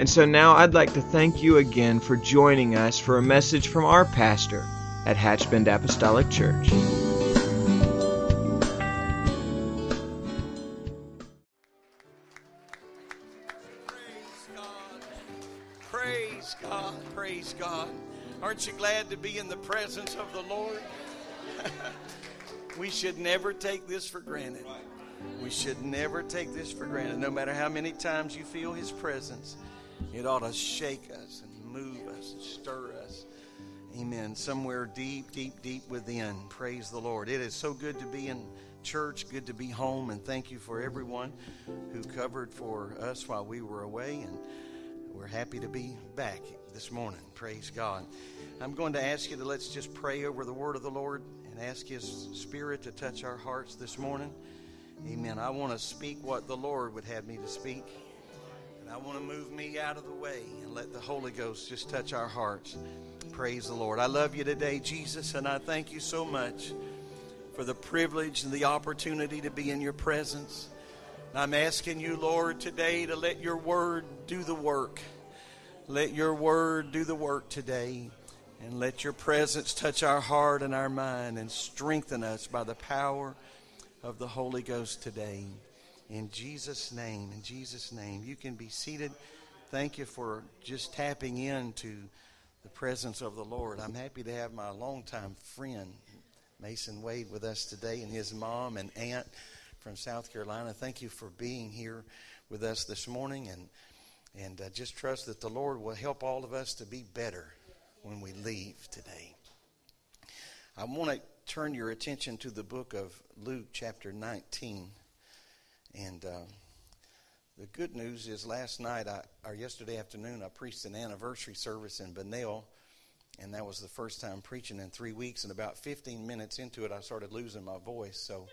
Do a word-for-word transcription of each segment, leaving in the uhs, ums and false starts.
And so now I'd like to thank you again for joining us for a message from our pastor at Hatchbend Apostolic Church. Praise God. Praise God. Praise God. Aren't you glad to be in the presence of the Lord? We should never take this for granted. We should never take this for granted. No matter how many times you feel His presence, it ought to shake us and move us and stir us. Amen. Somewhere deep, deep, deep within. Praise the Lord. It is so good to be in church, good to be home, and thank you for everyone who covered for us while we were away, and we're happy to be back this morning. Praise God. I'm going to ask you to let's just pray over the word of the Lord and ask His Spirit to touch our hearts this morning. Amen. I want to speak what the Lord would have me to speak. I want to move me out of the way and let the Holy Ghost just touch our hearts. Praise the Lord. I love you today, Jesus, and I thank you so much for the privilege and the opportunity to be in your presence. And I'm asking you, Lord, today to let your word do the work. Let your word do the work today, and let your presence touch our heart and our mind and strengthen us by the power of the Holy Ghost today. In Jesus' name, in Jesus' name, you can be seated. Thank you for just tapping into the presence of the Lord. I'm happy to have my longtime friend, Mason Wade, with us today, and his mom and aunt from South Carolina. Thank you for being here with us this morning, and and I just trust that the Lord will help all of us to be better when we leave today. I want to turn your attention to the book of Luke, chapter nineteen. And uh, the good news is last night, I, or yesterday afternoon, I preached an anniversary service in Benel, and that was the first time preaching in three weeks, and about fifteen minutes into it, I started losing my voice, so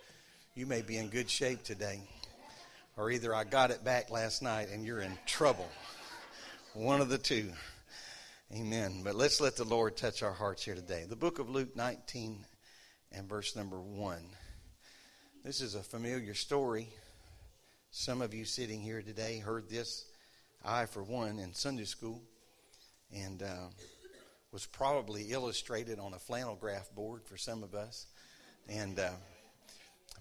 you may be in good shape today, or either I got it back last night and you're in trouble, one of the two, amen, but let's let the Lord touch our hearts here today. The book of Luke nineteen and verse number one, this is a familiar story. Some of you sitting here today heard this, I for one, in Sunday school, and uh, was probably illustrated on a flannel graph board for some of us. And uh,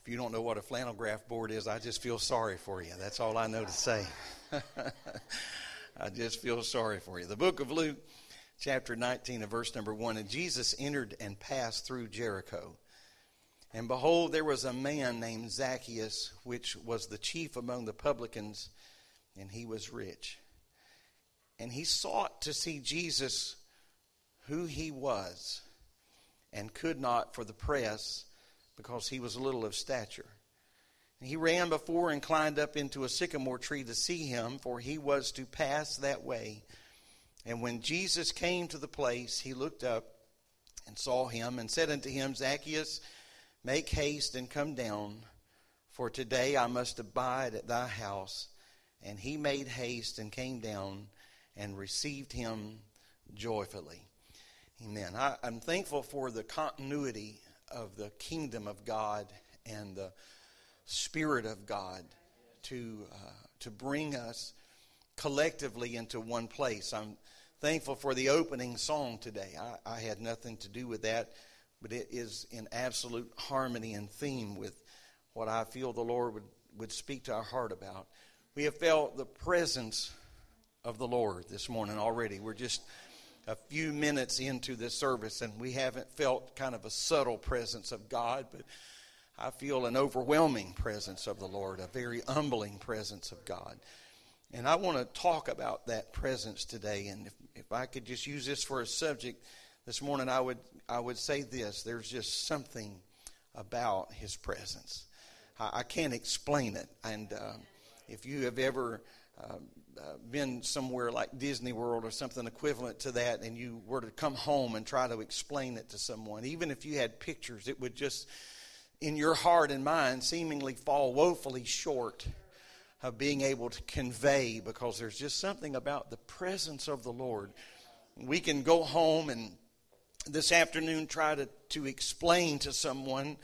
if you don't know what a flannel graph board is, I just feel sorry for you. That's all I know to say. I just feel sorry for you. The book of Luke, chapter nineteen, and verse number one, and Jesus entered and passed through Jericho. And behold, there was a man named Zacchaeus, which was the chief among the publicans, and he was rich. And he sought to see Jesus, who he was, and could not for the press, because he was little of stature. And he ran before and climbed up into a sycamore tree to see him, for he was to pass that way. And when Jesus came to the place, he looked up and saw him, and said unto him, Zacchaeus, make haste and come down, for today I must abide at thy house. And he made haste and came down and received him joyfully. Amen. I, I'm thankful for the continuity of the kingdom of God and the Spirit of God to uh, to bring us collectively into one place. I'm thankful for the opening song today. I, I had nothing to do with that, but it is in absolute harmony and theme with what I feel the Lord would, would speak to our heart about. We have felt the presence of the Lord this morning already. We're just a few minutes into this service, and we haven't felt kind of a subtle presence of God, but I feel an overwhelming presence of the Lord, a very humbling presence of God. And I want to talk about that presence today, and if, if I could just use this for a subject this morning, I would I would say this. There's just something about His presence. I, I can't explain it. And uh, if you have ever uh, uh, been somewhere like Disney World or something equivalent to that, and you were to come home and try to explain it to someone, even if you had pictures, it would just, in your heart and mind, seemingly fall woefully short of being able to convey, because there's just something about the presence of the Lord. We can go home and this afternoon try to, to explain to someone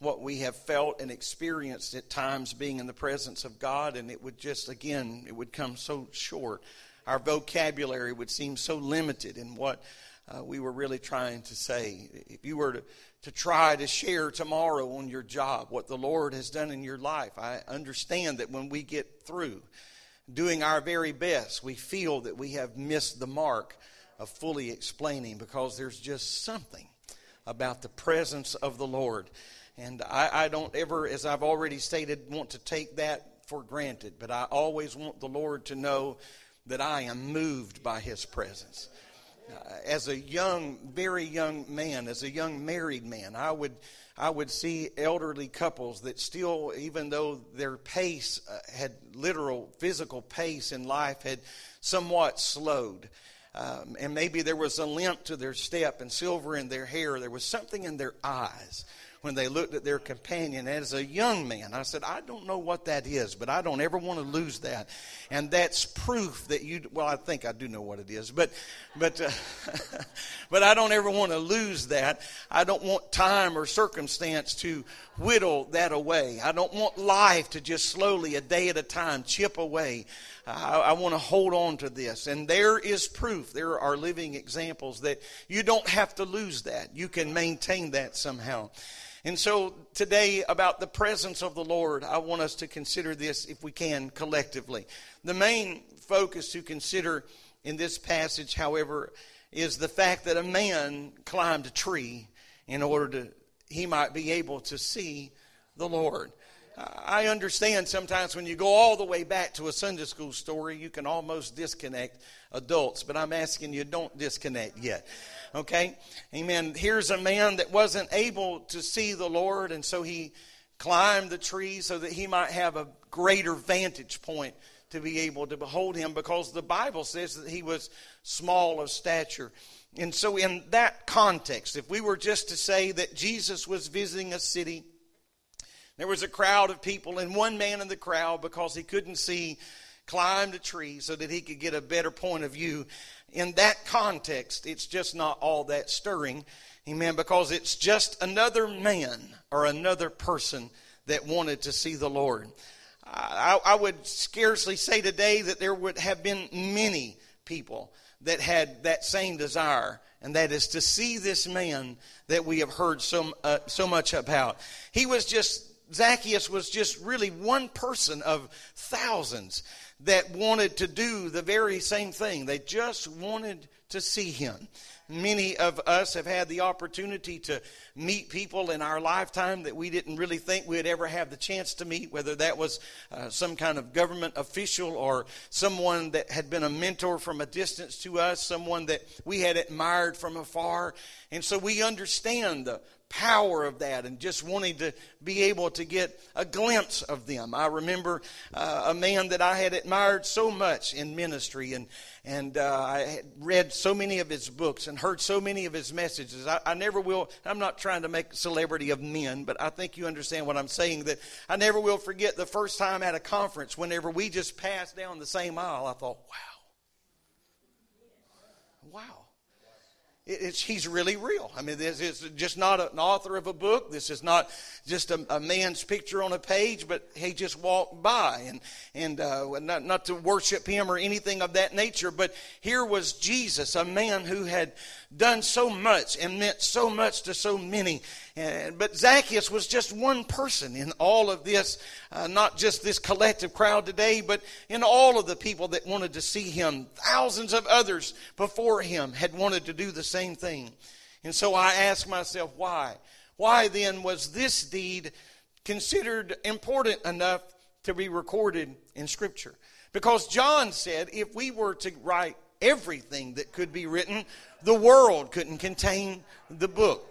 what we have felt and experienced at times being in the presence of God, and it would just, again, it would come so short. Our vocabulary would seem so limited in what uh, we were really trying to say. If you were to, to try to share tomorrow on your job what the Lord has done in your life, I understand that when we get through doing our very best, we feel that we have missed the mark of fully explaining, because there's just something about the presence of the Lord. And I, I don't ever, as I've already stated, want to take that for granted. But I always want the Lord to know that I am moved by His presence. Uh, as a young, very young man, as a young married man, I would I would see elderly couples that still, even though their pace uh, had literal physical pace in life had somewhat slowed. Um, and maybe there was a limp to their step and silver in their hair. There was something in their eyes when they looked at their companion. As a young man, I said, I don't know what that is, but I don't ever want to lose that. And that's proof that you, well, I think I do know what it is, but but, uh, but I don't ever want to lose that. I don't want time or circumstance to whittle that away. I don't want life to just slowly, a day at a time, chip away. I, I want to hold on to this. And there is proof. There are living examples that you don't have to lose that. You can maintain that somehow. And so today, about the presence of the Lord, I want us to consider this, if we can, collectively. The main focus to consider in this passage, however, is the fact that a man climbed a tree in order to he might be able to see the Lord. I understand sometimes when you go all the way back to a Sunday school story, you can almost disconnect adults, but I'm asking you, don't disconnect yet. Okay? Amen. Here's a man that wasn't able to see the Lord, and so he climbed the tree so that he might have a greater vantage point to be able to behold him, because the Bible says that he was small of stature. And so in that context, if we were just to say that Jesus was visiting a city, there was a crowd of people, and one man in the crowd, because he couldn't see, climbed a tree so that he could get a better point of view. In that context, it's just not all that stirring, amen, because it's just another man or another person that wanted to see the Lord. I, I would scarcely say today that there would have been many people that had that same desire, and that is to see this man that we have heard so, uh, so much about. He was just... Zacchaeus was just really one person of thousands that wanted to do the very same thing. They just wanted to see him. Many of us have had the opportunity to meet people in our lifetime that we didn't really think we'd ever have the chance to meet, whether that was uh, some kind of government official or someone that had been a mentor from a distance to us, someone that we had admired from afar. And so we understand the power of that and just wanting to be able to get a glimpse of them. I remember uh, a man that I had admired so much in ministry, and and uh, I had read so many of his books and heard so many of his messages. I, I never will, I'm not trying to make celebrity of men, but I think you understand what I'm saying, that I never will forget the first time at a conference whenever we just passed down the same aisle. I thought, wow, wow. It's, he's really real. I mean, this is just not an author of a book. This is not just a, a man's picture on a page, but he just walked by. And and uh, not, not to worship him or anything of that nature, but here was Jesus, a man who had done so much and meant so much to so many. And, but Zacchaeus was just one person in all of this, uh, not just this collective crowd today, but in all of the people that wanted to see him. Thousands of others before him had wanted to do the same thing. And so I asked myself, why? Why then was this deed considered important enough to be recorded in Scripture? Because John said if we were to write everything that could be written, the world couldn't contain the book.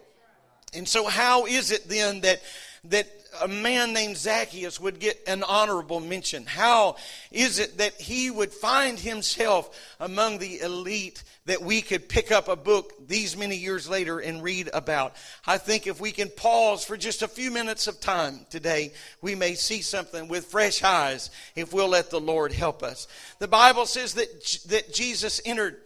And so how is it then that that a man named Zacchaeus would get an honorable mention? How is it that he would find himself among the elite that we could pick up a book these many years later and read about? I think if we can pause for just a few minutes of time today, we may see something with fresh eyes if we'll let the Lord help us. The Bible says that, that Jesus entered,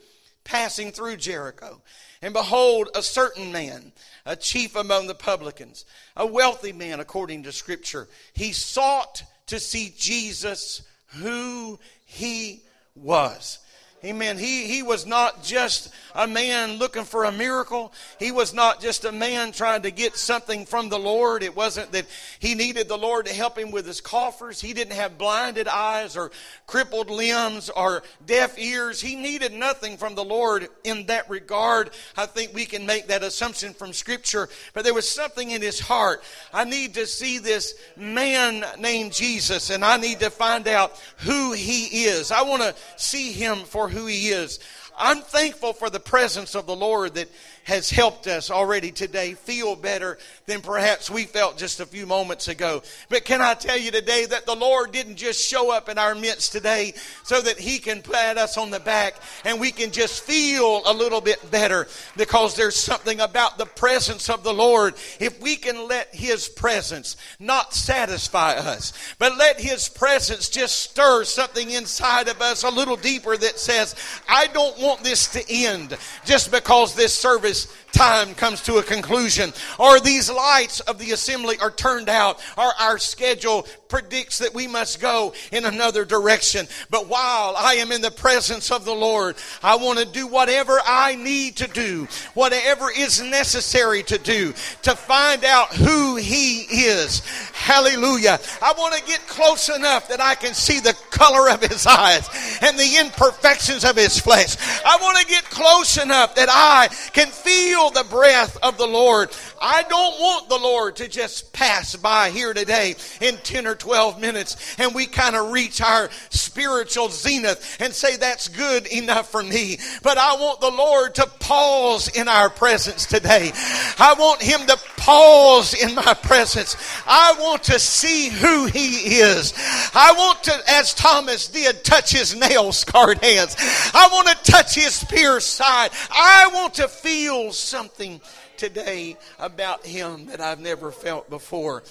passing through Jericho. And behold, a certain man, a chief among the publicans, a wealthy man according to Scripture, he sought to see Jesus, who he was. Amen. He, he was not just a man looking for a miracle. He was not just a man trying to get something from the Lord. It wasn't that he needed the Lord to help him with his coffers. He didn't have blinded eyes or crippled limbs or deaf ears. He needed nothing from the Lord in that regard. I think we can make that assumption from Scripture. But there was something in his heart. I need to see this man named Jesus, and I need to find out who he is. I want to see him for who he is. I'm thankful for the presence of the Lord that has helped us already today feel better than perhaps we felt just a few moments ago. But can I tell you today that the Lord didn't just show up in our midst today so that he can pat us on the back and we can just feel a little bit better, because there's something about the presence of the Lord. If we can let his presence not satisfy us, but let his presence just stir something inside of us a little deeper that says, I don't want this to end just because this service time comes to a conclusion, or these lights of the assembly are turned out, or our schedule predicts that we must go in another direction. But while I am in the presence of the Lord, I want to do whatever I need to do, whatever is necessary to do, to find out who he is. Hallelujah. I want to get close enough that I can see the color of his eyes and the imperfections of his flesh. I want to get close enough that I can feel the breath of the Lord. I don't want the Lord to just pass by here today in ten or twelve minutes and we kind of reach our spiritual zenith and say, that's good enough for me. But I want the Lord to pause in our presence today. I want him to pause in my presence. I want to see who he is. I want to, as Thomas did, touch his nail-scarred hands. I want to touch his pierced side. I want to feel something today about him that I've never felt before.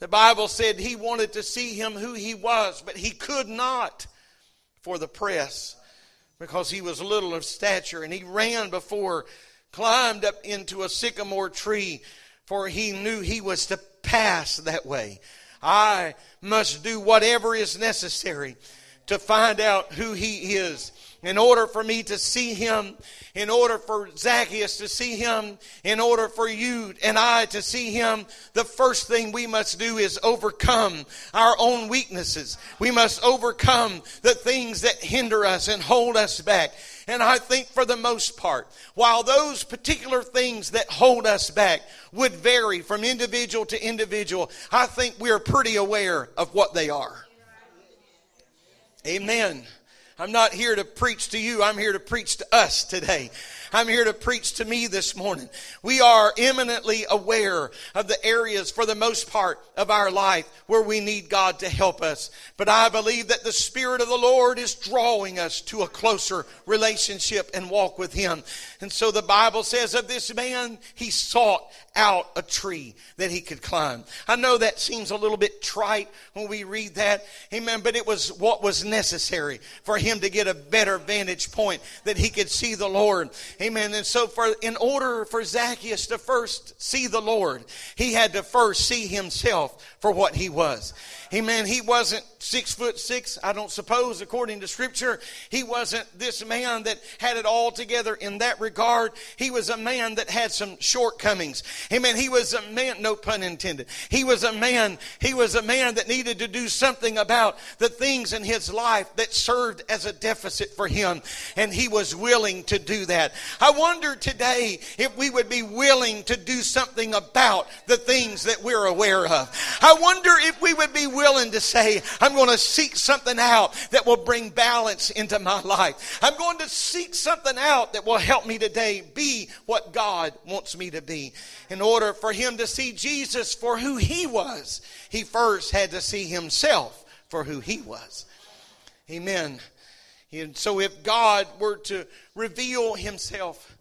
The Bible said he wanted to see him who he was, but he could not for the press, because he was little of stature. And he ran before, climbed up into a sycamore tree, for he knew he was to pass that way. I must do whatever is necessary to find out who he is. In order for me to see him, in order for Zacchaeus to see him, in order for you and I to see him, the first thing we must do is overcome our own weaknesses. We must overcome the things that hinder us and hold us back. And I think for the most part, while those particular things that hold us back would vary from individual to individual, I think we are pretty aware of what they are. Amen. I'm not here to preach to you. I'm here to preach to us today. I'm here to preach to me this morning. We are eminently aware of the areas, for the most part, of our life where we need God to help us. But I believe that the Spirit of the Lord is drawing us to a closer relationship and walk with him. And so the Bible says of this man, he sought out a tree that he could climb. I know that seems a little bit trite when we read that. Amen. But it was what was necessary for him to get a better vantage point that he could see the Lord. Amen. And so for in order for Zacchaeus to first see the Lord, he had to first see himself for what he was. Amen. He wasn't six foot six, I don't suppose, according to Scripture. He wasn't this man that had it all together in that regard. He was a man that had some shortcomings. Amen. He was a man, no pun intended. He was a man, he was a man that needed to do something about the things in his life that served as a deficit for him. And he was willing to do that. I wonder today if we would be willing to do something about the things that we're aware of. I wonder if we would be willing to say, I'm going to seek something out that will bring balance into my life. I'm going to seek something out that will help me today be what God wants me to be. In order for him to see Jesus for who he was, he first had to see himself for who he was. Amen. And so if God were to reveal himself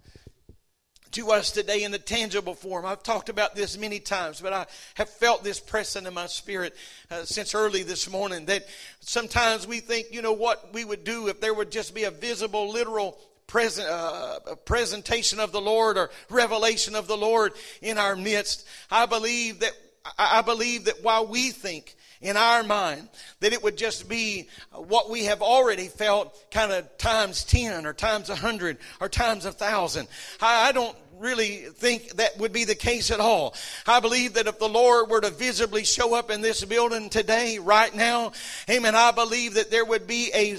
to us today in the tangible form, I've talked about this many times, but I have felt this pressing in my spirit uh, since early this morning, that sometimes we think, you know, what we would do if there would just be a visible, literal present uh, presentation of the Lord or revelation of the Lord in our midst. I believe that I believe that while we think in our mind that it would just be what we have already felt kind of times ten or times one hundred or times one thousand. I, I don't really think that would be the case at all. I believe that if the Lord were to visibly show up in this building today, right now, amen, I believe that there would be a,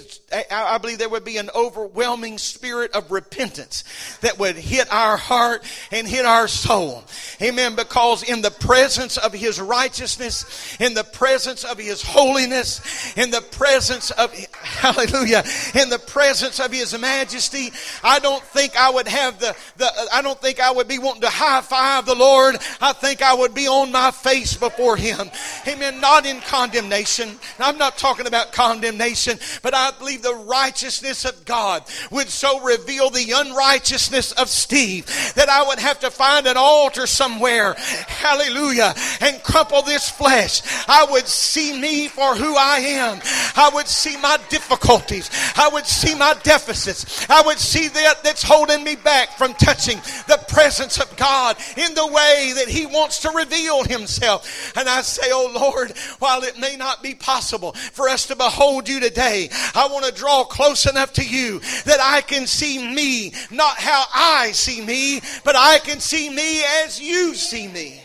I believe there would be an overwhelming spirit of repentance that would hit our heart and hit our soul. Amen. Because in the presence of his righteousness, in the presence of his holiness, in the presence of, hallelujah, in the presence of his majesty, I don't think I would have the, the I don't think I would be wanting to high five the Lord. I think I would be on my face before him. Amen. Not in condemnation. I'm not talking about condemnation, but I believe the righteousness of God would so reveal the unrighteousness of Steve that I would have to find an altar somewhere. Hallelujah. And crumple this flesh. I would see me for who I am. I would see my difficulties. I would see my deficits. I would see that that's holding me back from touching the presence of God in the way that he wants to reveal himself. And I say, oh Lord, while it may not be possible for us to behold you today, I want to draw close enough to you that I can see me, not how I see me, but I can see me as you see me.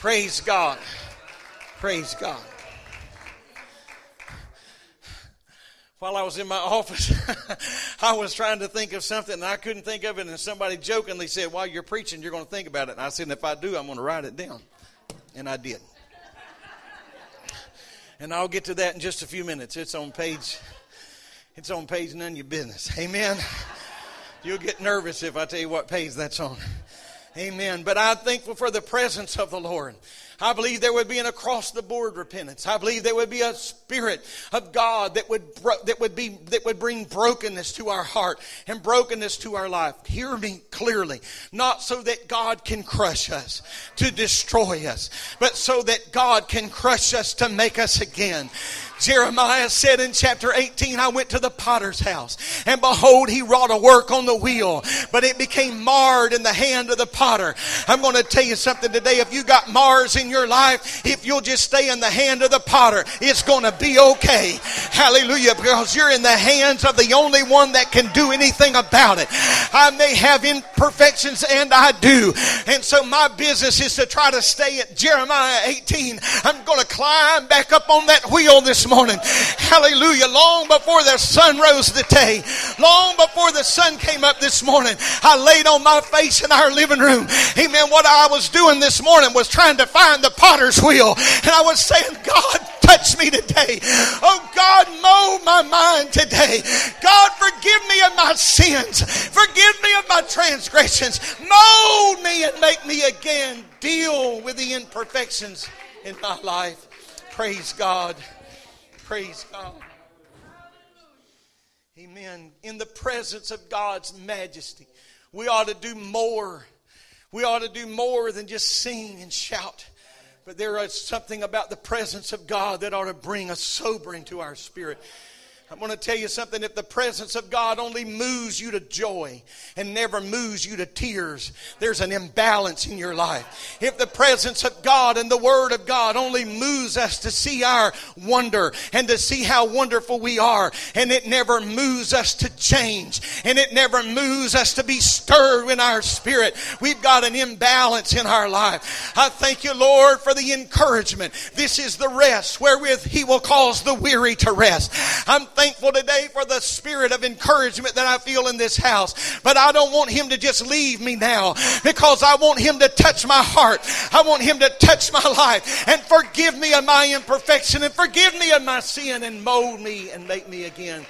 Praise God. Praise God. While I was in my office, I was trying to think of something, and I couldn't think of it, and somebody jokingly said, while you're preaching, you're going to think about it. And I said, if I do, I'm going to write it down. And I did. And I'll get to that in just a few minutes. It's on page, it's on page none of your business. Amen. You'll get nervous if I tell you what page that's on. Amen. But I'm thankful for the presence of the Lord. I believe there would be an across-the-board repentance. I believe there would be a spirit of God that would bro- that would be that would bring brokenness to our heart and brokenness to our life. Hear me clearly, not so that God can crush us to destroy us, but so that God can crush us to make us again. Jeremiah said in chapter eighteen, I went to the potter's house, and behold, he wrought a work on the wheel, but it became marred in the hand of the potter. I'm going to tell you something today. If you got Mars in your life, if you'll just stay in the hand of the potter, it's going to be okay. Hallelujah, because you're in the hands of the only one that can do anything about it. I may have imperfections, and I do. And so my business is to try to stay at Jeremiah eighteen. I'm going to climb back up on that wheel this morning. Hallelujah. Long before the sun rose today, long before the sun came up this morning, I laid on my face in our living room. Amen. What I was doing this morning was trying to find the potter's wheel. And I was saying, God, touch me today. Oh God, mold my mind today. God, forgive me of my sins. Forgive me of my transgressions. Mold me and make me again. Deal with the imperfections in my life. Praise God. Praise God. Amen. In the presence of God's majesty, we ought to do more. We ought to do more than just sing and shout. But there is something about the presence of God that ought to bring a sobering to our spirit. I'm going to tell you something. If the presence of God only moves you to joy and never moves you to tears, there's an imbalance in your life. If the presence of God and the Word of God only moves us to see our wonder and to see how wonderful we are, and it never moves us to change, and it never moves us to be stirred in our spirit, we've got an imbalance in our life. I thank you, Lord, for the encouragement. This is the rest wherewith He will cause the weary to rest. I'm thankful today for the spirit of encouragement that I feel in this house. But I don't want him to just leave me now, because I want him to touch my heart. I want him to touch my life and forgive me of my imperfection and forgive me of my sin and mold me and make me again.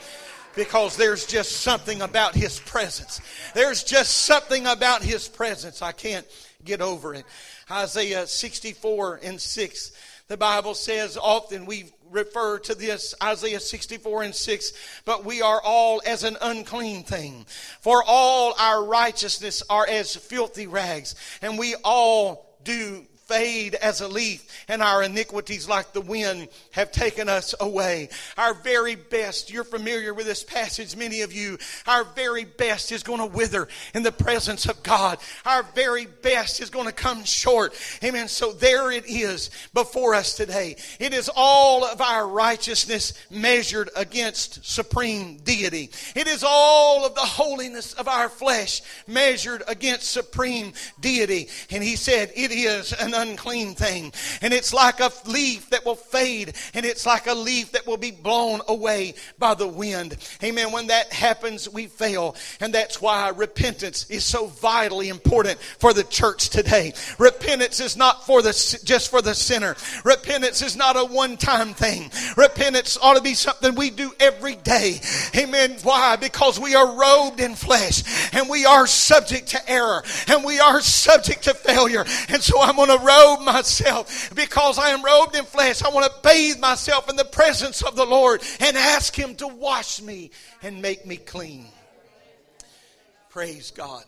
Because there's just something about his presence. There's just something about his presence. I can't get over it. Isaiah sixty-four and six. The Bible says, often we refer to this, Isaiah sixty-four and six, but we are all as an unclean thing, for all our righteousness are as filthy rags, and we all do fade as a leaf, and our iniquities like the wind have taken us away. Our very best, you're familiar with this passage, many of you, our very best is going to wither in the presence of God. Our very best is going to come short. Amen. So there it is before us today. It is all of our righteousness measured against supreme deity. It is all of the holiness of our flesh measured against supreme deity. And he said, it is an unclean thing, and it's like a leaf that will fade, and it's like a leaf that will be blown away by the wind. Amen. When that happens, we fail, and that's why repentance is so vitally important for the church today. Repentance is not for the just for the sinner. Repentance is not a one-time thing. Repentance ought to be something we do every day. Amen. Why? Because we are robed in flesh, and we are subject to error, and we are subject to failure. And so I'm going to robe myself, because I am robed in flesh. I want to bathe myself in the presence of the Lord and ask him to wash me and make me clean. Praise God.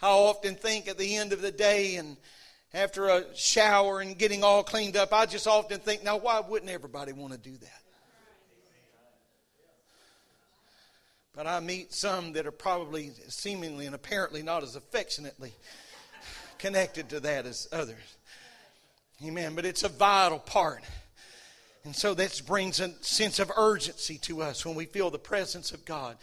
I often think at the end of the day and after a shower and getting all cleaned up, I just often think, now why wouldn't everybody want to do that? But I meet some that are probably seemingly and apparently not as affectionately connected to that as others. Amen. But it's a vital part. And so that brings a sense of urgency to us when we feel the presence of God.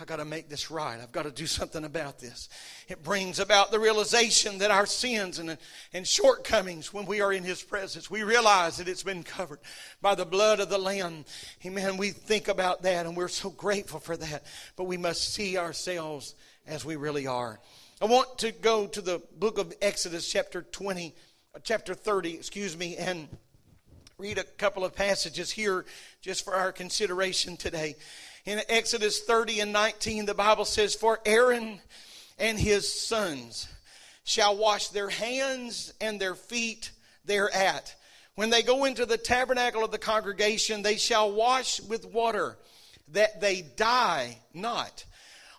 I've got to make this right. I've got to do something about this. It brings about the realization that our sins and, and shortcomings, when we are in his presence, we realize that it's been covered by the blood of the Lamb. Amen. We think about that, and we're so grateful for that. But we must see ourselves as we really are. I want to go to the book of Exodus, chapter twenty, chapter thirty, excuse me, and read a couple of passages here just for our consideration today. In Exodus thirty and nineteen, the Bible says, "For Aaron and his sons shall wash their hands and their feet thereat. When they go into the tabernacle of the congregation, they shall wash with water, that they die not.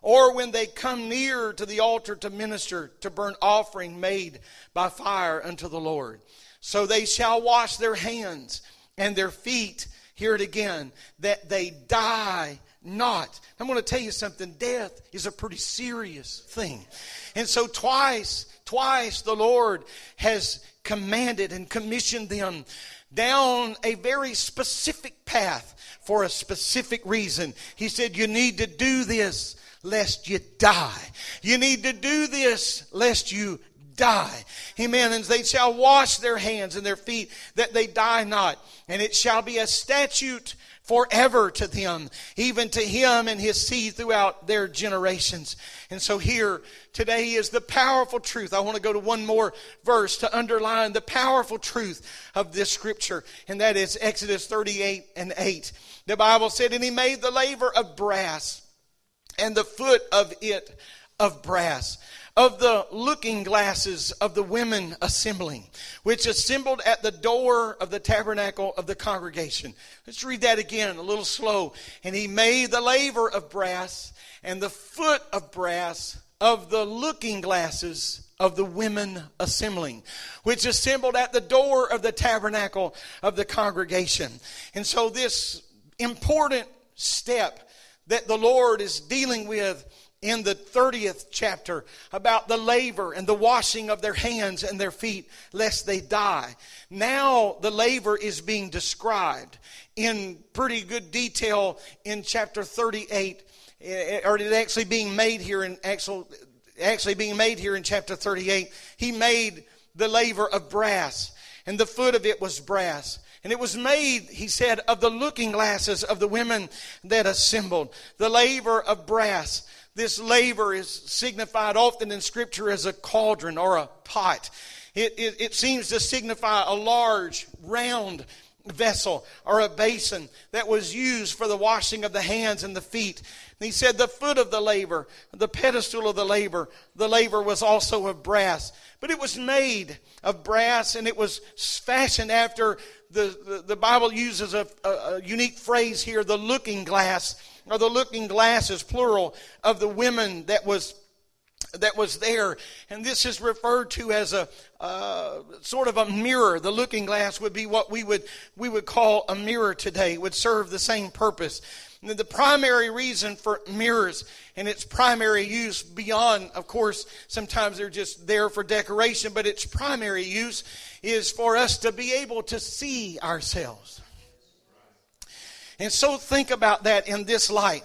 Or when they come near to the altar to minister, to burn offering made by fire unto the Lord. So they shall wash their hands and their feet," hear it again, "that they die not." I'm going to tell you something. Death is a pretty serious thing. And so twice, twice the Lord has commanded and commissioned them down a very specific path for a specific reason. He said, you need to do this lest you die. You need to do this lest you die. Amen. "And they shall wash their hands and their feet, that they die not. And it shall be a statute forever to them, even to him and his seed throughout their generations." And so here today is the powerful truth. I want to go to one more verse to underline the powerful truth of this scripture, and that is Exodus thirty-eight and eight. The Bible said, "And he made the laver of brass, and the foot of it of brass, of the looking glasses of the women assembling, which assembled at the door of the tabernacle of the congregation." Let's read that again a little slow. "And he made the laver of brass and the foot of brass of the looking glasses of the women assembling, which assembled at the door of the tabernacle of the congregation." And so this important step that the Lord is dealing with in the thirtieth chapter about the laver and the washing of their hands and their feet lest they die. Now the laver is being described in pretty good detail in chapter thirty-eight, or it actually being made here in actual, actually being made here in chapter thirty-eight. He made the laver of brass. and the foot of it was brass. And it was made, he said, of the looking glasses of the women that assembled. The laver of brass. This laver is signified often in Scripture as a cauldron or a pot. It, it, it seems to signify a large, round vessel or a basin that was used for the washing of the hands and the feet. And he said the foot of the laver, the pedestal of the laver, the laver was also of brass. But it was made of brass, and it was fashioned after, the, the, the Bible uses a, a, a unique phrase here, the looking glass, or the looking glasses, plural, of the women that was that was there. And this is referred to as a uh, sort of a mirror. The looking glass would be what we would we would call a mirror today. It would serve the same purpose. And the primary reason for mirrors and its primary use, beyond, of course, sometimes they're just there for decoration, but its primary use is for us to be able to see ourselves. And so think about that in this light.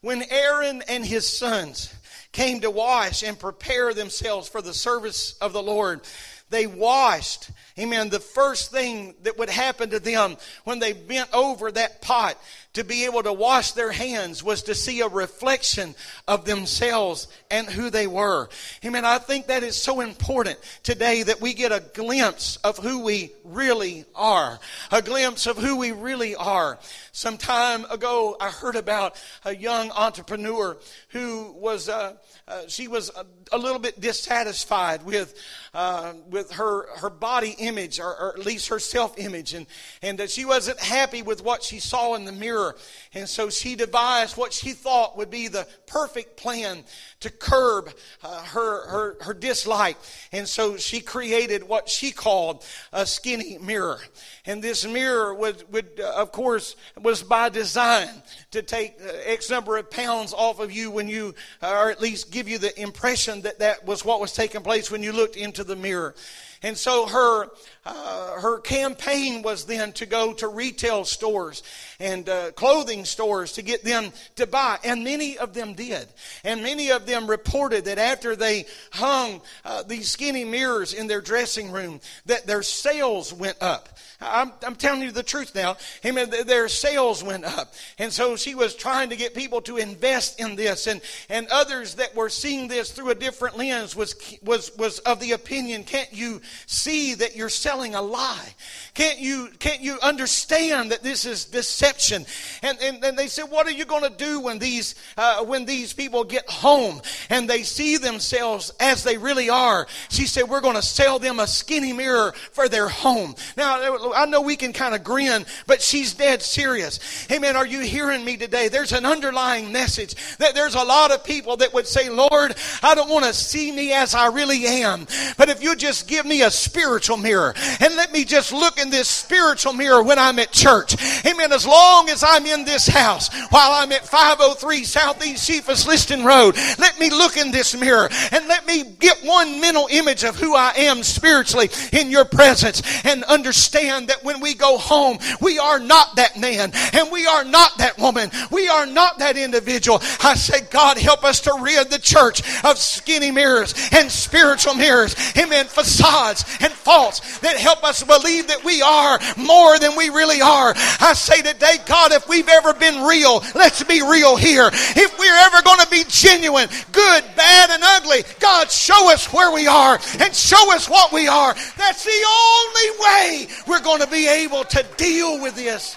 When Aaron and his sons came to wash and prepare themselves for the service of the Lord, they washed. Amen. The first thing that would happen to them when they bent over that pot to be able to wash their hands was to see a reflection of themselves and who they were. Amen. I think that is so important today, that we get a glimpse of who we really are. A glimpse of who we really are. Some time ago, I heard about a young entrepreneur who was, uh, uh, she was a, a little bit dissatisfied with, uh, with With her, her body image, or, or at least her self-image, and, and that she wasn't happy with what she saw in the mirror. And so she devised what she thought would be the perfect plan to curb uh, her, her, her dislike. And so she created what she called a skinny mirror. And this mirror would, would uh, of course, was by design to take X number of pounds off of you when you, or at least give you the impression that that was what was taking place when you looked into the mirror. And so her uh, her campaign was then to go to retail stores and uh, clothing stores to get them to buy. And many of them did. And many of them reported that after they hung uh, these skinny mirrors in their dressing room, that their sales went up. I'm, I'm telling you the truth now. Amen. Their sales went up. And so she was trying to get people to invest in this. And, and others that were seeing this through a different lens was was was of the opinion, can't you see that you're selling a lie? Can't you can't you understand that this is deception? And and, and they said, what are you going to do when these uh, when these people get home and they see themselves as they really are? She said, we're going to sell them a skinny mirror for their home. Now, I know we can kind of grin, but she's dead serious. Amen. Are you hearing me today? There's an underlying message that there's a lot of people that would say, Lord, I don't want to see me as I really am. But if you just give me a spiritual mirror and let me just look in this spiritual mirror when I'm at church. Amen. As long as I'm in this house, while I'm at five oh three Southeast Cephas Liston Road, let me look in this mirror and let me get one mental image of who I am spiritually in your presence, and understand that when we go home, we are not that man and we are not that woman. We are not that individual. I say, God, help us to rid the church of skinny mirrors and spiritual mirrors. Amen. Facades and faults that help us believe that we are more than we really are. I say today, God, if we've ever been real, let's be real here. If we're ever going to be genuine, good, bad, and ugly, God, show us where we are and show us what we are. That's the only way we're going to be able to deal with this.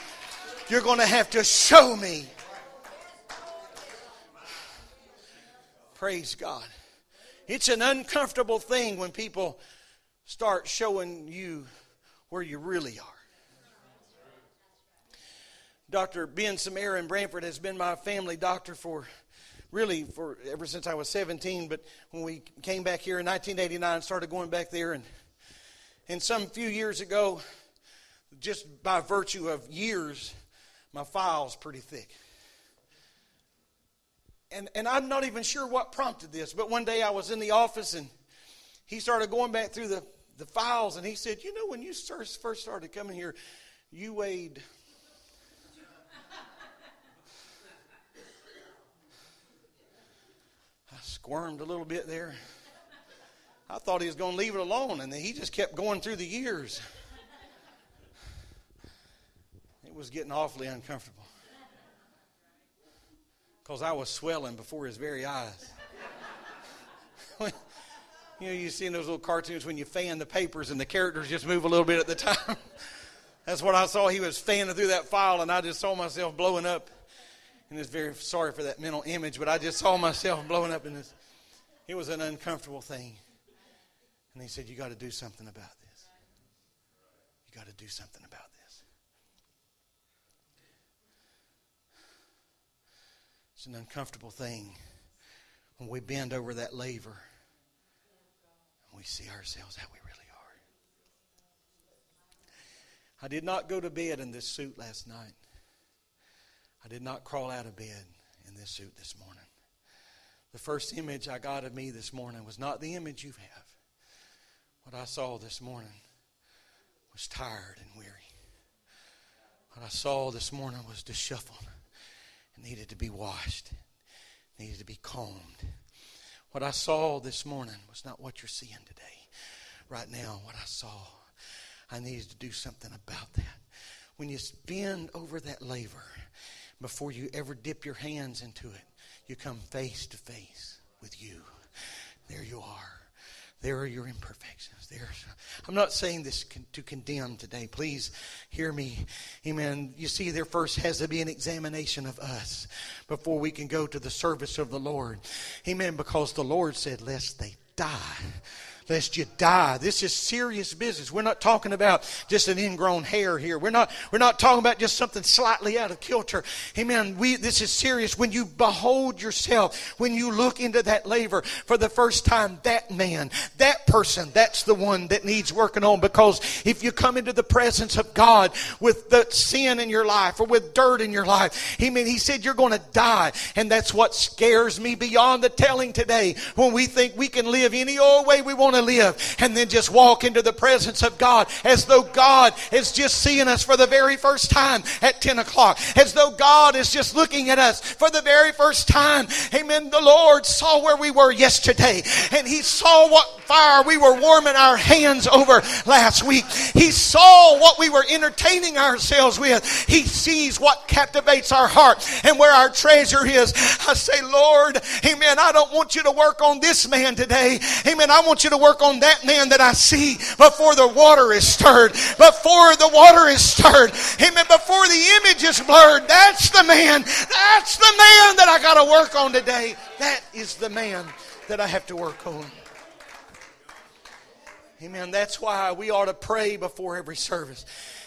You're going to have to show me. Praise God. It's an uncomfortable thing when people start showing you where you really are. Doctor Ben Samara in Brantford has been my family doctor for really for ever since I was seventeen. But when we came back here in nineteen eighty-nine, started going back there, and and some few years ago, just by virtue of years, my file's pretty thick. And and I'm not even sure what prompted this, but one day I was in the office and he started going back through the, the files, and he said, you know, when you first started coming here, you weighed. I squirmed a little bit there. I thought he was going to leave it alone, and then he just kept going through the years. it was getting awfully uncomfortable, because I was swelling before his very eyes. You know, you see in those little cartoons when you fan the papers and the characters just move a little bit at the time. That's what I saw. He was fanning through that file, and I just saw myself blowing up. And it's very sorry for that mental image, but I just saw myself blowing up in this. It was an uncomfortable thing. And he said, you got to do something about this. You got to do something about this. It's an uncomfortable thing when we bend over that laver and we see ourselves how we really are. I did not go to bed in this suit last night. I did not crawl out of bed in this suit this morning. The first image I got of me this morning was not the image you have. What I saw this morning was tired and weary. What I saw this morning was disheveled and needed to be washed, needed to be combed. What I saw this morning was not what you're seeing today. Right now, what I saw, I needed to do something about that. When you bend over that laver, before you ever dip your hands into it, you come face to face with you. There you are. There are your imperfections. There's, I'm not saying this con- to condemn today. Please hear me. Amen. You see, there first has to be an examination of us before we can go to the service of the Lord. Amen. Because the Lord said, lest they die. Lest you die. This is serious business. We're not talking about just an ingrown hair here. We're not, we're not talking about just something slightly out of kilter. Amen. We, this is serious. When you behold yourself, when you look into that laver for the first time, that man, that person, that's the one that needs working on. Because if you come into the presence of God with the sin in your life or with dirt in your life, amen, he said you're going to die. And that's what scares me beyond the telling today, when we think we can live any old way we want to live and then just walk into the presence of God as though God is just seeing us for the very first time at ten o'clock, as though God is just looking at us for the very first time. Amen. The Lord saw where we were yesterday, and he saw what fire we were warming our hands over last week. He saw what we were entertaining ourselves with. He sees what captivates our heart and where our treasure is. I say, Lord, amen, I don't want you to work on this man today. Amen. I want you to work on that man that I see before the water is stirred. Before the water is stirred. Amen. Before the image is blurred. That's the man. That's the man that I got to work on today. That is the man that I have to work on. Amen. That's why we ought to pray before every service.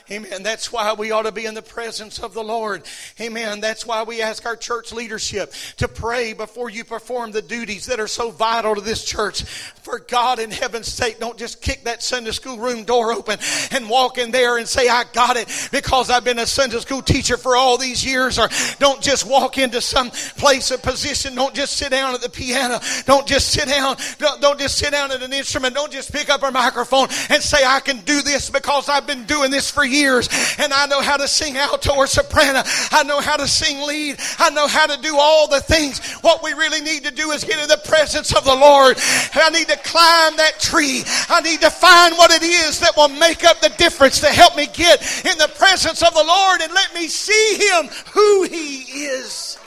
Amen. That's why we ought to be in the presence of the Lord. Amen. That's why we ask our church leadership to pray before you perform the duties that are so vital to this church. For God in heaven's sake, don't just kick that Sunday school room door open and walk in there and say, I got it because I've been a Sunday school teacher for all these years. Or don't just walk into some place of position. Don't just sit down at the piano. Don't just sit down. Don't, don't just sit down at an instrument. Don't just pick up a microphone and say, I can do this because I've been doing this for years. Years, and I know how to sing alto or soprano. I know how to sing lead. I know how to do all the things. What we really need to do is get in the presence of the Lord. I need to climb that tree. I need to find what it is that will make up the difference to help me get in the presence of the Lord and let me see Him, who He is.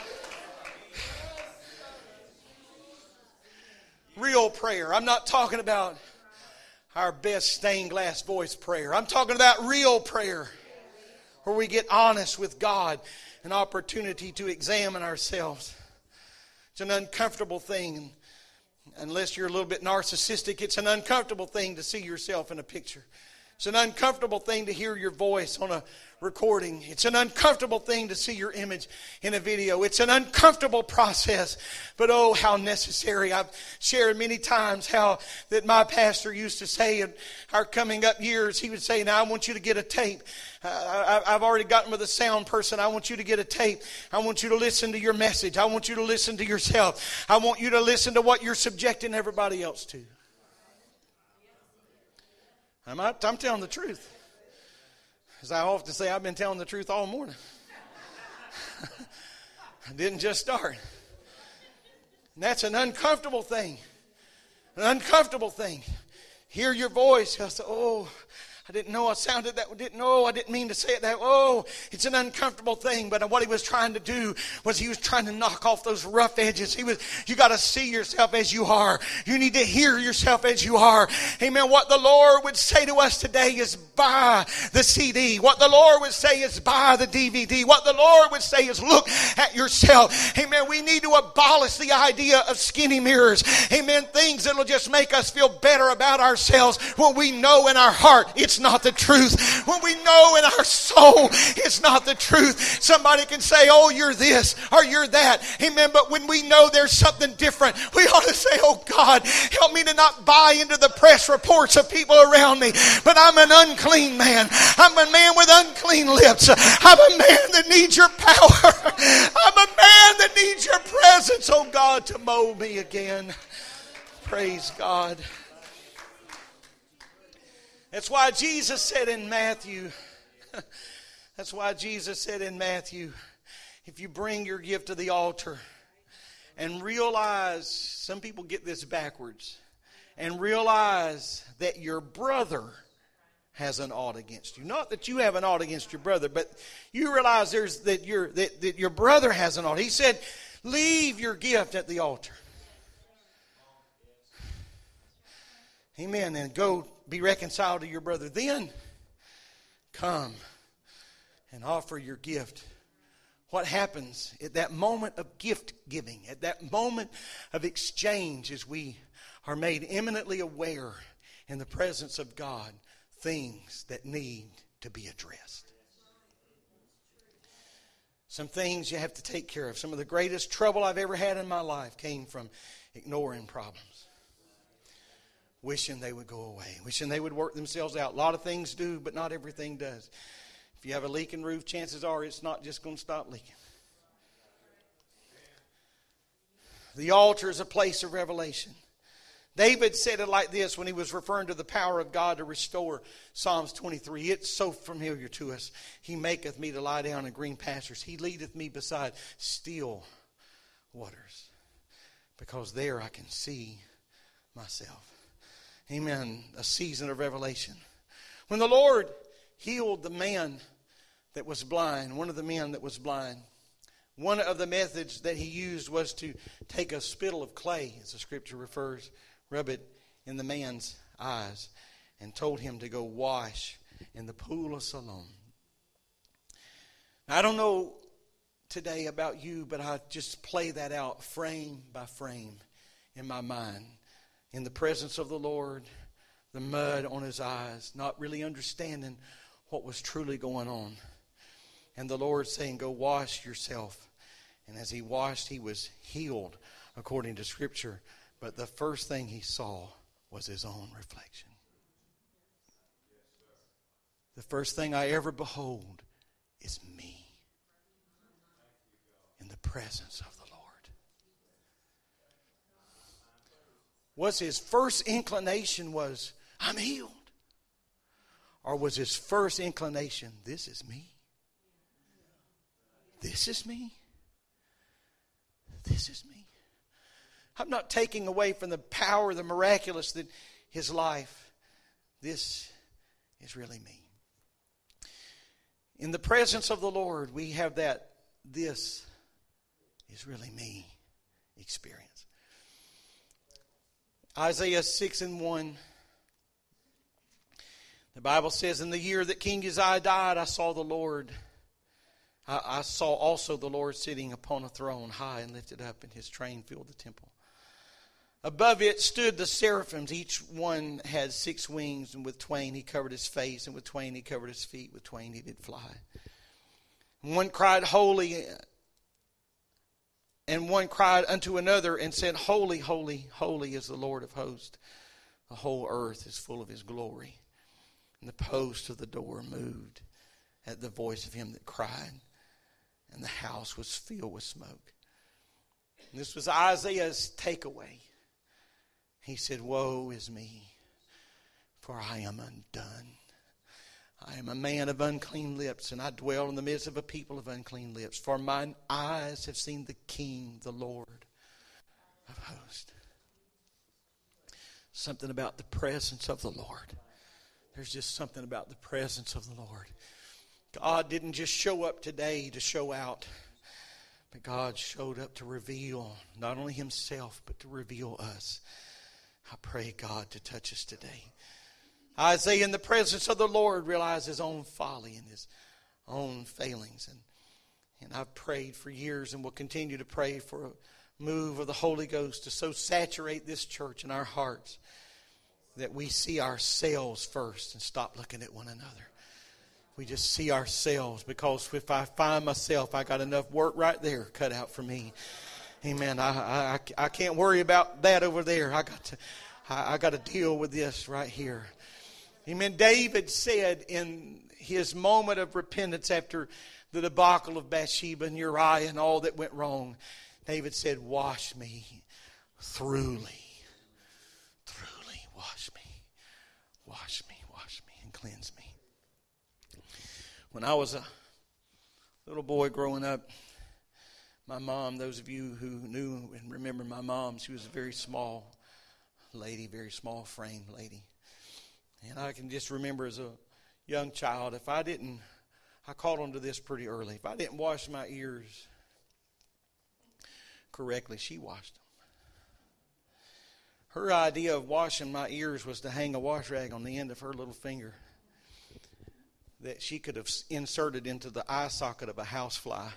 Real prayer. I'm not talking about our best stained glass voice prayer. I'm talking about real prayer, where we get honest with God, an opportunity to examine ourselves. It's an uncomfortable thing. Unless you're a little bit narcissistic, it's an uncomfortable thing to see yourself in a picture. It's an uncomfortable thing to hear your voice on a recording. It's an uncomfortable thing to see your image in a video. It's an uncomfortable process, but oh, how necessary. I've shared many times how that my pastor used to say in our coming up years, he would say, now I want you to get a tape. Uh, I, I've already gotten with a sound person. I want you to get a tape. I want you to listen to your message. I want you to listen to yourself. I want you to listen to what you're subjecting everybody else to. I'm, not, I'm telling the truth. As I often say, I've been telling the truth all morning. I didn't just start. And that's an uncomfortable thing. An uncomfortable thing. Hear your voice. Say, oh, I didn't know I sounded that, didn't know, I didn't mean to say it that way. Oh, it's an uncomfortable thing. But what he was trying to do was he was trying to knock off those rough edges. He was, you got to see yourself as you are. You need to hear yourself as you are. Amen. What the Lord would say to us today is buy the C D. What the Lord would say is buy the D V D. What the Lord would say is look at yourself. Amen. We need to abolish the idea of skinny mirrors. Amen. Things that will just make us feel better about ourselves when we know in our heart it's not the truth. When we know in our soul it's not the truth. Somebody can say, oh, you're this or you're that. Amen. But when we know there's something different, we ought to say, oh God, help me to not buy into the press reports of people around me. But I'm an unclean man. I'm a man with unclean lips. I'm a man that needs your power. I'm a man that needs your presence, oh God, to mold me again. Praise God. That's why Jesus said in Matthew, that's why Jesus said in Matthew, if you bring your gift to the altar and realize, some people get this backwards, and realize that your brother has an ought against you. Not that you have an ought against your brother, but you realize there's that, your, that, that your brother has an ought. He said, leave your gift at the altar. Amen. And go be reconciled to your brother. Then come and offer your gift. What happens at that moment of gift giving, at that moment of exchange, is we are made eminently aware in the presence of God things that need to be addressed. Some things you have to take care of. Some of the greatest trouble I've ever had in my life came from ignoring problems. Wishing they would go away. Wishing they would work themselves out. A lot of things do, but not everything does. If you have a leaking roof, chances are it's not just going to stop leaking. The altar is a place of revelation. David said it like this when he was referring to the power of God to restore. Psalms twenty-three, it's so familiar to us. He maketh me to lie down in green pastures. He leadeth me beside still waters. Because there I can see myself. Amen. A season of revelation. When the Lord healed the man that was blind, one of the men that was blind, one of the methods that he used was to take a spittle of clay, as the scripture refers, rub it in the man's eyes, and told him to go wash in the pool of Siloam. Now, I don't know today about you, but I just play that out frame by frame in my mind. In the presence of the Lord, the mud on his eyes, not really understanding what was truly going on. And the Lord saying, go wash yourself. And as he washed, he was healed according to Scripture. But the first thing he saw was his own reflection. The first thing I ever behold is me in the presence of the Lord. Was his first inclination was, I'm healed? Or was his first inclination, this is me? This is me? This is me? I'm not taking away from the power, the miraculous that his life. This is really me. In the presence of the Lord, we have that, this is really me experience. Isaiah six and one. The Bible says, in the year that King Uzziah died, I saw the Lord. I, I saw also the Lord sitting upon a throne, high and lifted up, and his train filled the temple. Above it stood the seraphims. Each one had six wings, and with twain he covered his face, and with twain he covered his feet, with twain he did fly. And one cried, holy, and one cried unto another and said, holy, holy, holy is the Lord of hosts. The whole earth is full of his glory. And the post of the door moved at the voice of him that cried. And the house was filled with smoke. And this was Isaiah's takeaway. He said, woe is me, for I am undone. I am a man of unclean lips, and I dwell in the midst of a people of unclean lips. For mine eyes have seen the King, the Lord of hosts. Something about the presence of the Lord. There's just something about the presence of the Lord. God didn't just show up today to show out, but God showed up to reveal not only himself, but to reveal us. I pray God to touch us today. Isaiah, in the presence of the Lord, realized his own folly and his own failings. And, and I've prayed for years and will continue to pray for a move of the Holy Ghost to so saturate this church and our hearts that we see ourselves first and stop looking at one another. We just see ourselves, because if I find myself, I got enough work right there cut out for me. Amen. I, I, I can't worry about that over there. I got to, I, I got to deal with this right here. Amen. David said in his moment of repentance after the debacle of Bathsheba and Uriah and all that went wrong, David said, wash me throughly. Throughly wash me. Wash me, wash me, and cleanse me. When I was a little boy growing up, my mom, those of you who knew and remember my mom, she was a very small lady, very small frame lady. And I can just remember as a young child, if I didn't, I caught on to this pretty early. If I didn't wash my ears correctly, she washed them. Her idea of washing my ears was to hang a wash rag on the end of her little finger that she could have inserted into the eye socket of a housefly.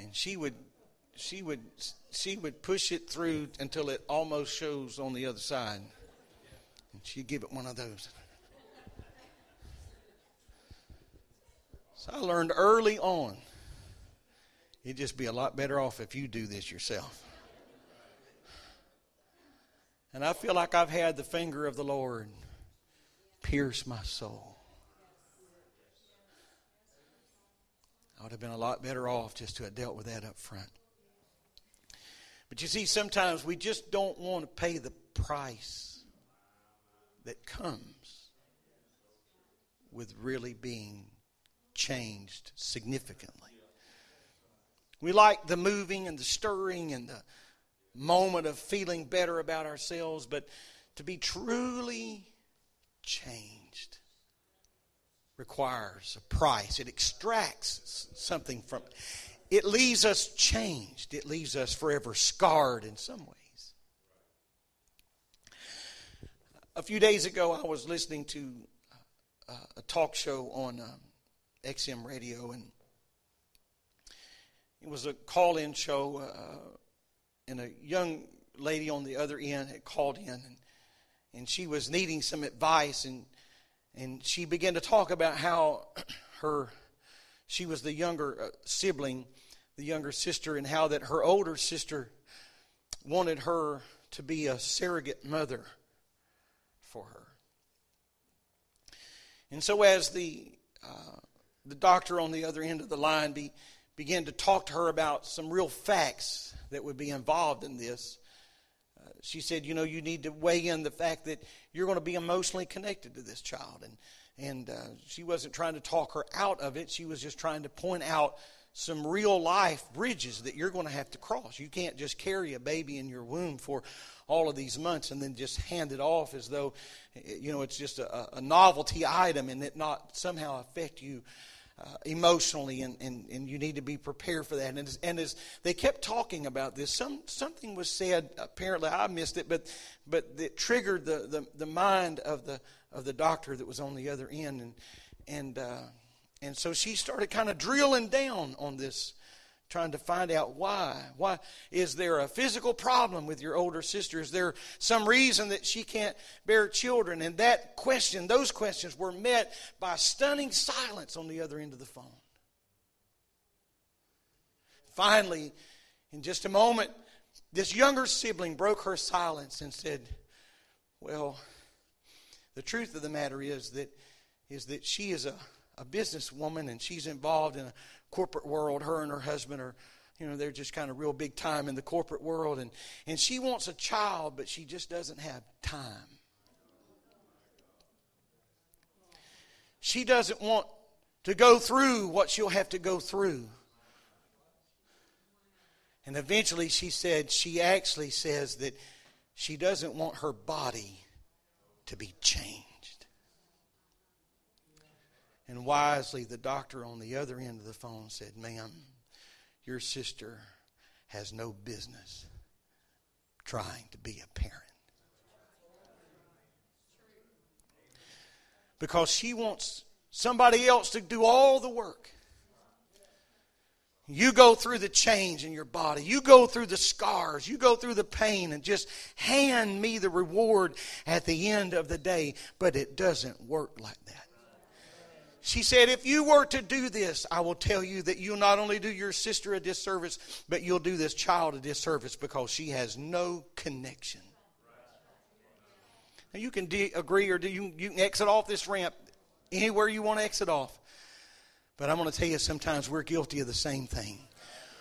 And she would, she would, she would push it through until it almost shows on the other side, and she'd give it one of those. So I learned early on, you'd just be a lot better off if you do this yourself. And I feel like I've had the finger of the Lord pierce my soul. I would have been a lot better off just to have dealt with that up front. But you see, sometimes we just don't want to pay the price that comes with really being changed significantly. We like the moving and the stirring and the moment of feeling better about ourselves, but to be truly changed requires a price. It extracts something from it. It leaves us changed. It leaves us forever scarred in some ways. A few days ago, I was listening to a talk show on um, X M Radio, and it was a call-in show, uh, and a young lady on the other end had called in, and, and she was needing some advice, and And she began to talk about how her, she was the younger sibling, the younger sister, and how that her older sister wanted her to be a surrogate mother for her. And so as the uh, the doctor on the other end of the line be, began to talk to her about some real facts that would be involved in this, she said, you know, you need to weigh in the fact that you're going to be emotionally connected to this child. And and uh, she wasn't trying to talk her out of it. She was just trying to point out some real life bridges that you're going to have to cross. You can't just carry a baby in your womb for all of these months and then just hand it off as though, you know, it's just a, a novelty item and it not somehow affect you uh, emotionally. And, and, and you need to be prepared for that. And as, and as they kept talking about this, some something was said, apparently I missed it, but but it triggered the, the, the mind of the of the doctor that was on the other end, and and uh, and so she started kind of drilling down on this, trying to find out why. Why is there a physical problem with your older sister? Is there some reason that she can't bear children? And that question, those questions were met by stunning silence on the other end of the phone. Finally, in just a moment, this younger sibling broke her silence and said, well, the truth of the matter is that is that she is a, a businesswoman, and she's involved in a corporate world. Her and her husband are, you know, they're just kind of real big time in the corporate world, and and she wants a child, but she just doesn't have time. She doesn't want to go through what she'll have to go through. And eventually she said, she actually says that She doesn't want her body to be changed. And wisely, the doctor on the other end of the phone said, "Ma'am, your sister has no business trying to be a parent, because she wants somebody else to do all the work. You go through the change in your body. You go through the scars. You go through the pain, and just hand me the reward at the end of the day." But it doesn't work like that. She said, "If you were to do this, I will tell you that you'll not only do your sister a disservice, but you'll do this child a disservice, because she has no connection." Now, you can de- agree or do you, you can exit off this ramp anywhere you want to exit off. But I'm going to tell you, sometimes we're guilty of the same thing.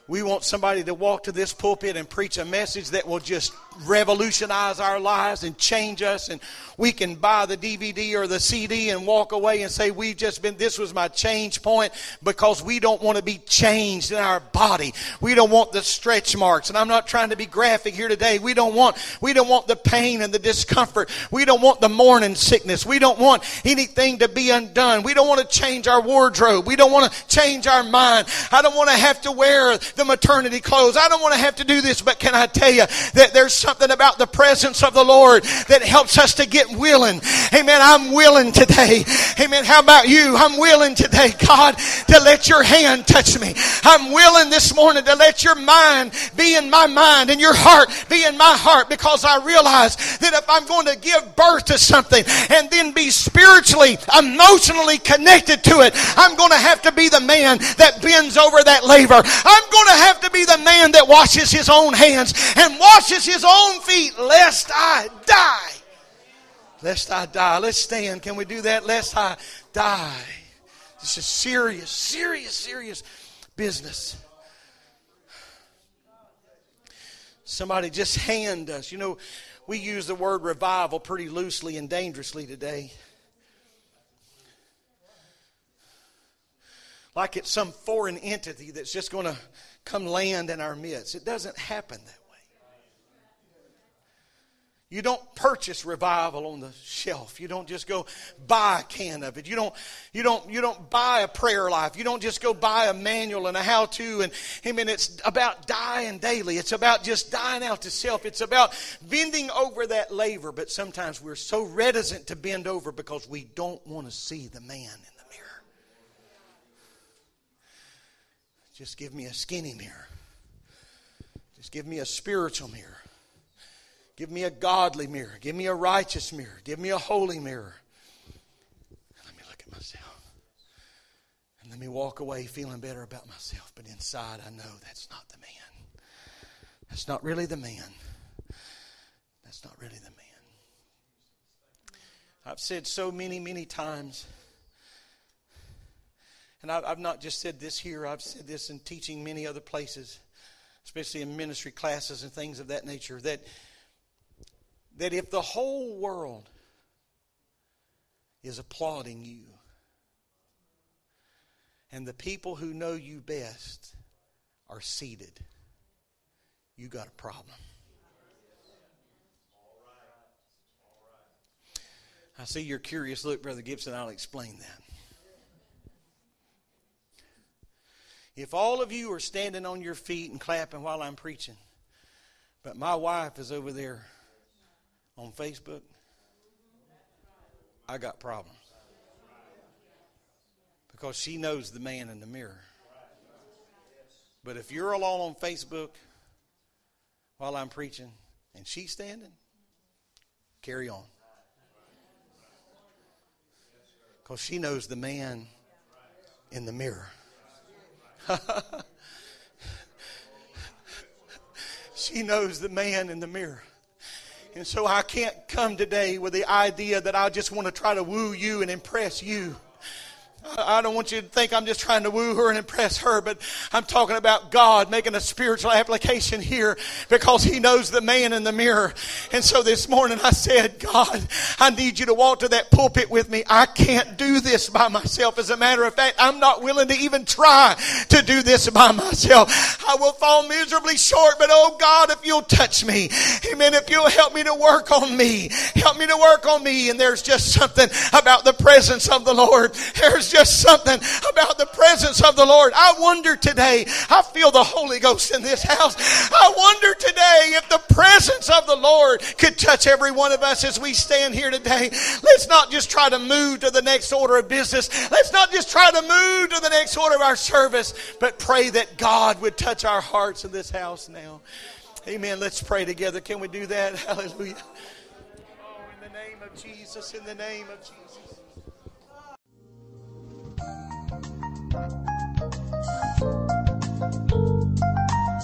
We want somebody to walk to this pulpit and preach a message that will just revolutionize our lives and change us. And we can buy the D V D or the C D and walk away and say, we've just been, this was my change point, because we don't want to be changed in our body. We don't want the stretch marks. And I'm not trying to be graphic here today. We don't want, we don't want the pain and the discomfort. We don't want the morning sickness. We don't want anything to be undone. We don't want to change our wardrobe. We don't want to change our mind. I don't want to have to wear the maternity clothes. I don't want to have to do this. But can I tell you that there's something Something about the presence of the Lord that helps us to get willing. Amen. I'm willing today. Amen. How about you? I'm willing today, God, to let your hand touch me. I'm willing this morning to let your mind be in my mind and your heart be in my heart, because I realize that if I'm going to give birth to something and then be spiritually, emotionally connected to it, I'm going to have to be the man that bends over that labor. I'm going to have to be the man that washes his own hands and washes his own own feet, lest I die. Lest I die. Let's stand. Can we do that? Lest I die. This is serious, serious, serious business. Somebody just hand us. You know, we use the word revival pretty loosely and dangerously today. Like it's some foreign entity that's just going to come land in our midst. It doesn't happen that way. You don't purchase revival on the shelf. You don't just go buy a can of it. You don't, you don't, you don't buy a prayer life. You don't just go buy a manual and a how-to. And I mean, it's about dying daily. It's about just dying out to self. It's about bending over that labor. But sometimes we're so reticent to bend over because we don't want to see the man in the mirror. Just give me a skinny mirror. Just give me a spiritual mirror. Give me a godly mirror. Give me a righteous mirror. Give me a holy mirror. Let me look at myself. And let me walk away feeling better about myself. But inside, I know that's not the man. That's not really the man. That's not really the man. I've said so many, many times, and I've not just said this here. I've said this in teaching many other places, especially in ministry classes and things of that nature, that That if the whole world is applauding you and the people who know you best are seated, you got a problem. I see your curious look, Brother Gibson. I'll explain that. If all of you are standing on your feet and clapping while I'm preaching, but my wife is over there on Facebook, I got problems, because she knows the man in the mirror. But if you're alone on Facebook while I'm preaching and she's standing, carry on, because she knows the man in the mirror. She knows the man in the mirror. And so I can't come today with the idea that I just want to try to woo you and impress you. I don't want you to think I'm just trying to woo her and impress her, but I'm talking about God making a spiritual application here because He knows the man in the mirror. And so this morning I said, God, I need you to walk to that pulpit with me. I can't do this by myself. As a matter of fact, I'm not willing to even try to do this by myself. I will fall miserably short, but oh God, if you'll touch me, amen, if you'll help me to work on me, help me to work on me. And there's just something about the presence of the Lord. There's just something about the presence of the Lord. I wonder today, I feel the Holy Ghost in this house. I wonder today if the presence of the Lord could touch every one of us as we stand here today. Let's not just try to move to the next order of business. Let's not just try to move to the next order of our service, but pray that God would touch our hearts in this house now. Amen. Let's pray together. Can we do that? Hallelujah. Oh, in the name of Jesus, in the name of Jesus.